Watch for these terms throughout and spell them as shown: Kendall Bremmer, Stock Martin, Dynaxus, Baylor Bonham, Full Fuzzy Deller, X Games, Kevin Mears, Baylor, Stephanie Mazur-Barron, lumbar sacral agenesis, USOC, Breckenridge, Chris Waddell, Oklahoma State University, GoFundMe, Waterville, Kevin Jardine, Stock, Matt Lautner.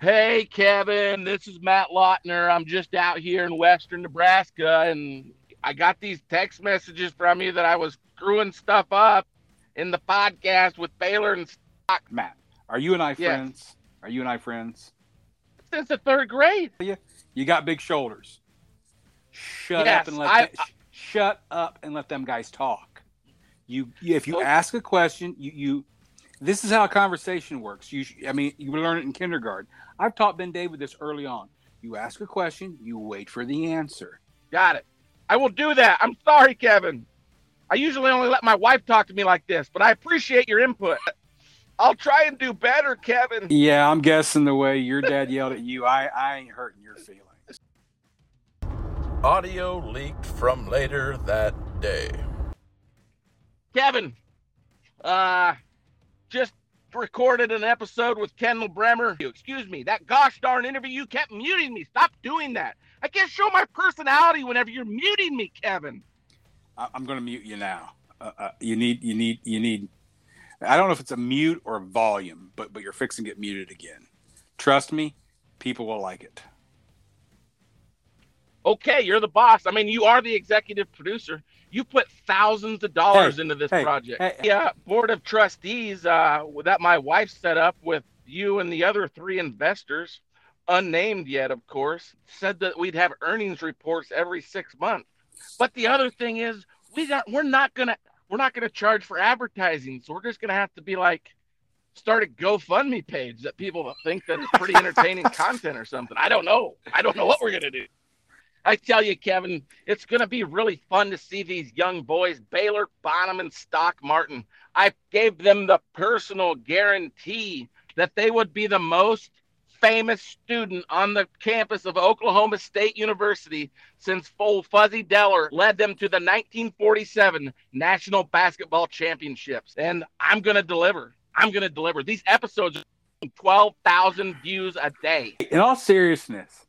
Hey, Kevin, this is Matt Lautner. I'm just out here in western Nebraska, and I got these text messages from you that I was screwing stuff up in the podcast with Baylor and Stock. Matt, are you and I friends? Yes. Are you and I friends? Since the third grade. You got big shoulders. Shut up and let them guys talk. If you ask a question, you this is how a conversation works. You learn it in kindergarten. I've taught Ben David this early on. You ask a question, you wait for the answer. Got it. I will do that. I'm sorry, Kevin. I usually only let my wife talk to me like this, but I appreciate your input. I'll try and do better, Kevin. Yeah, I'm guessing the way your dad yelled at you, I ain't hurting your feelings. Audio leaked from later that day. Kevin, just recorded an episode with Kendall Bremmer. Excuse me, that gosh darn interview, you kept muting me. Stop doing that. I can't show my personality whenever you're muting me, Kevin. I'm going to mute you now. You need. I don't know if it's a mute or a volume, but you're fixing to get muted again. Trust me, people will like it. Okay, you're the boss. I mean, you are the executive producer. You put thousands of dollars into this project. Board of trustees that my wife set up with you and the other three investors, unnamed yet, of course, said that we'd have earnings reports every 6 months. But the other thing is, we're not gonna charge for advertising, so we're just gonna have to be like, start a GoFundMe page that people think that it's pretty entertaining content or something. I don't know what we're gonna do. I tell you, Kevin, it's going to be really fun to see these young boys, Baylor, Bonham, and Stock Martin. I gave them the personal guarantee that they would be the most famous student on the campus of Oklahoma State University since Full Fuzzy Deller led them to the 1947 National Basketball Championships. And I'm going to deliver. These episodes are 12,000 views a day. In all seriousness,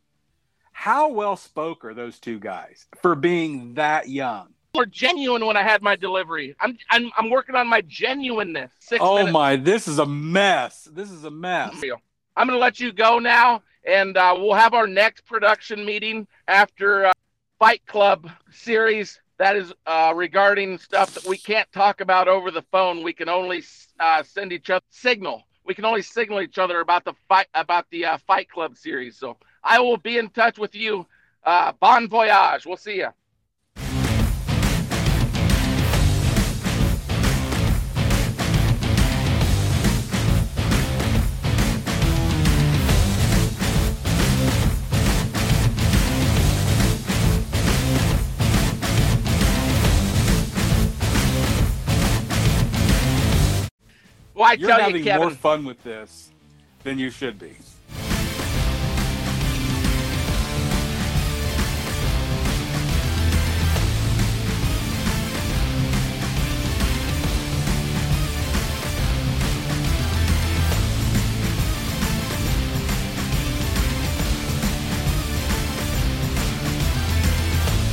how well spoke are those two guys for being that young? More genuine when I had my delivery. I'm working on my genuineness. 6 minutes. My, this is a mess. I'm going to let you go now, and we'll have our next production meeting after Fight Club series. That is regarding stuff that we can't talk about over the phone. We can only send each other signal. We can only signal each other about the Fight Club series. So I will be in touch with you. Bon voyage. We'll see ya. Well, I tell you, Kevin, you're having more fun with this than you should be.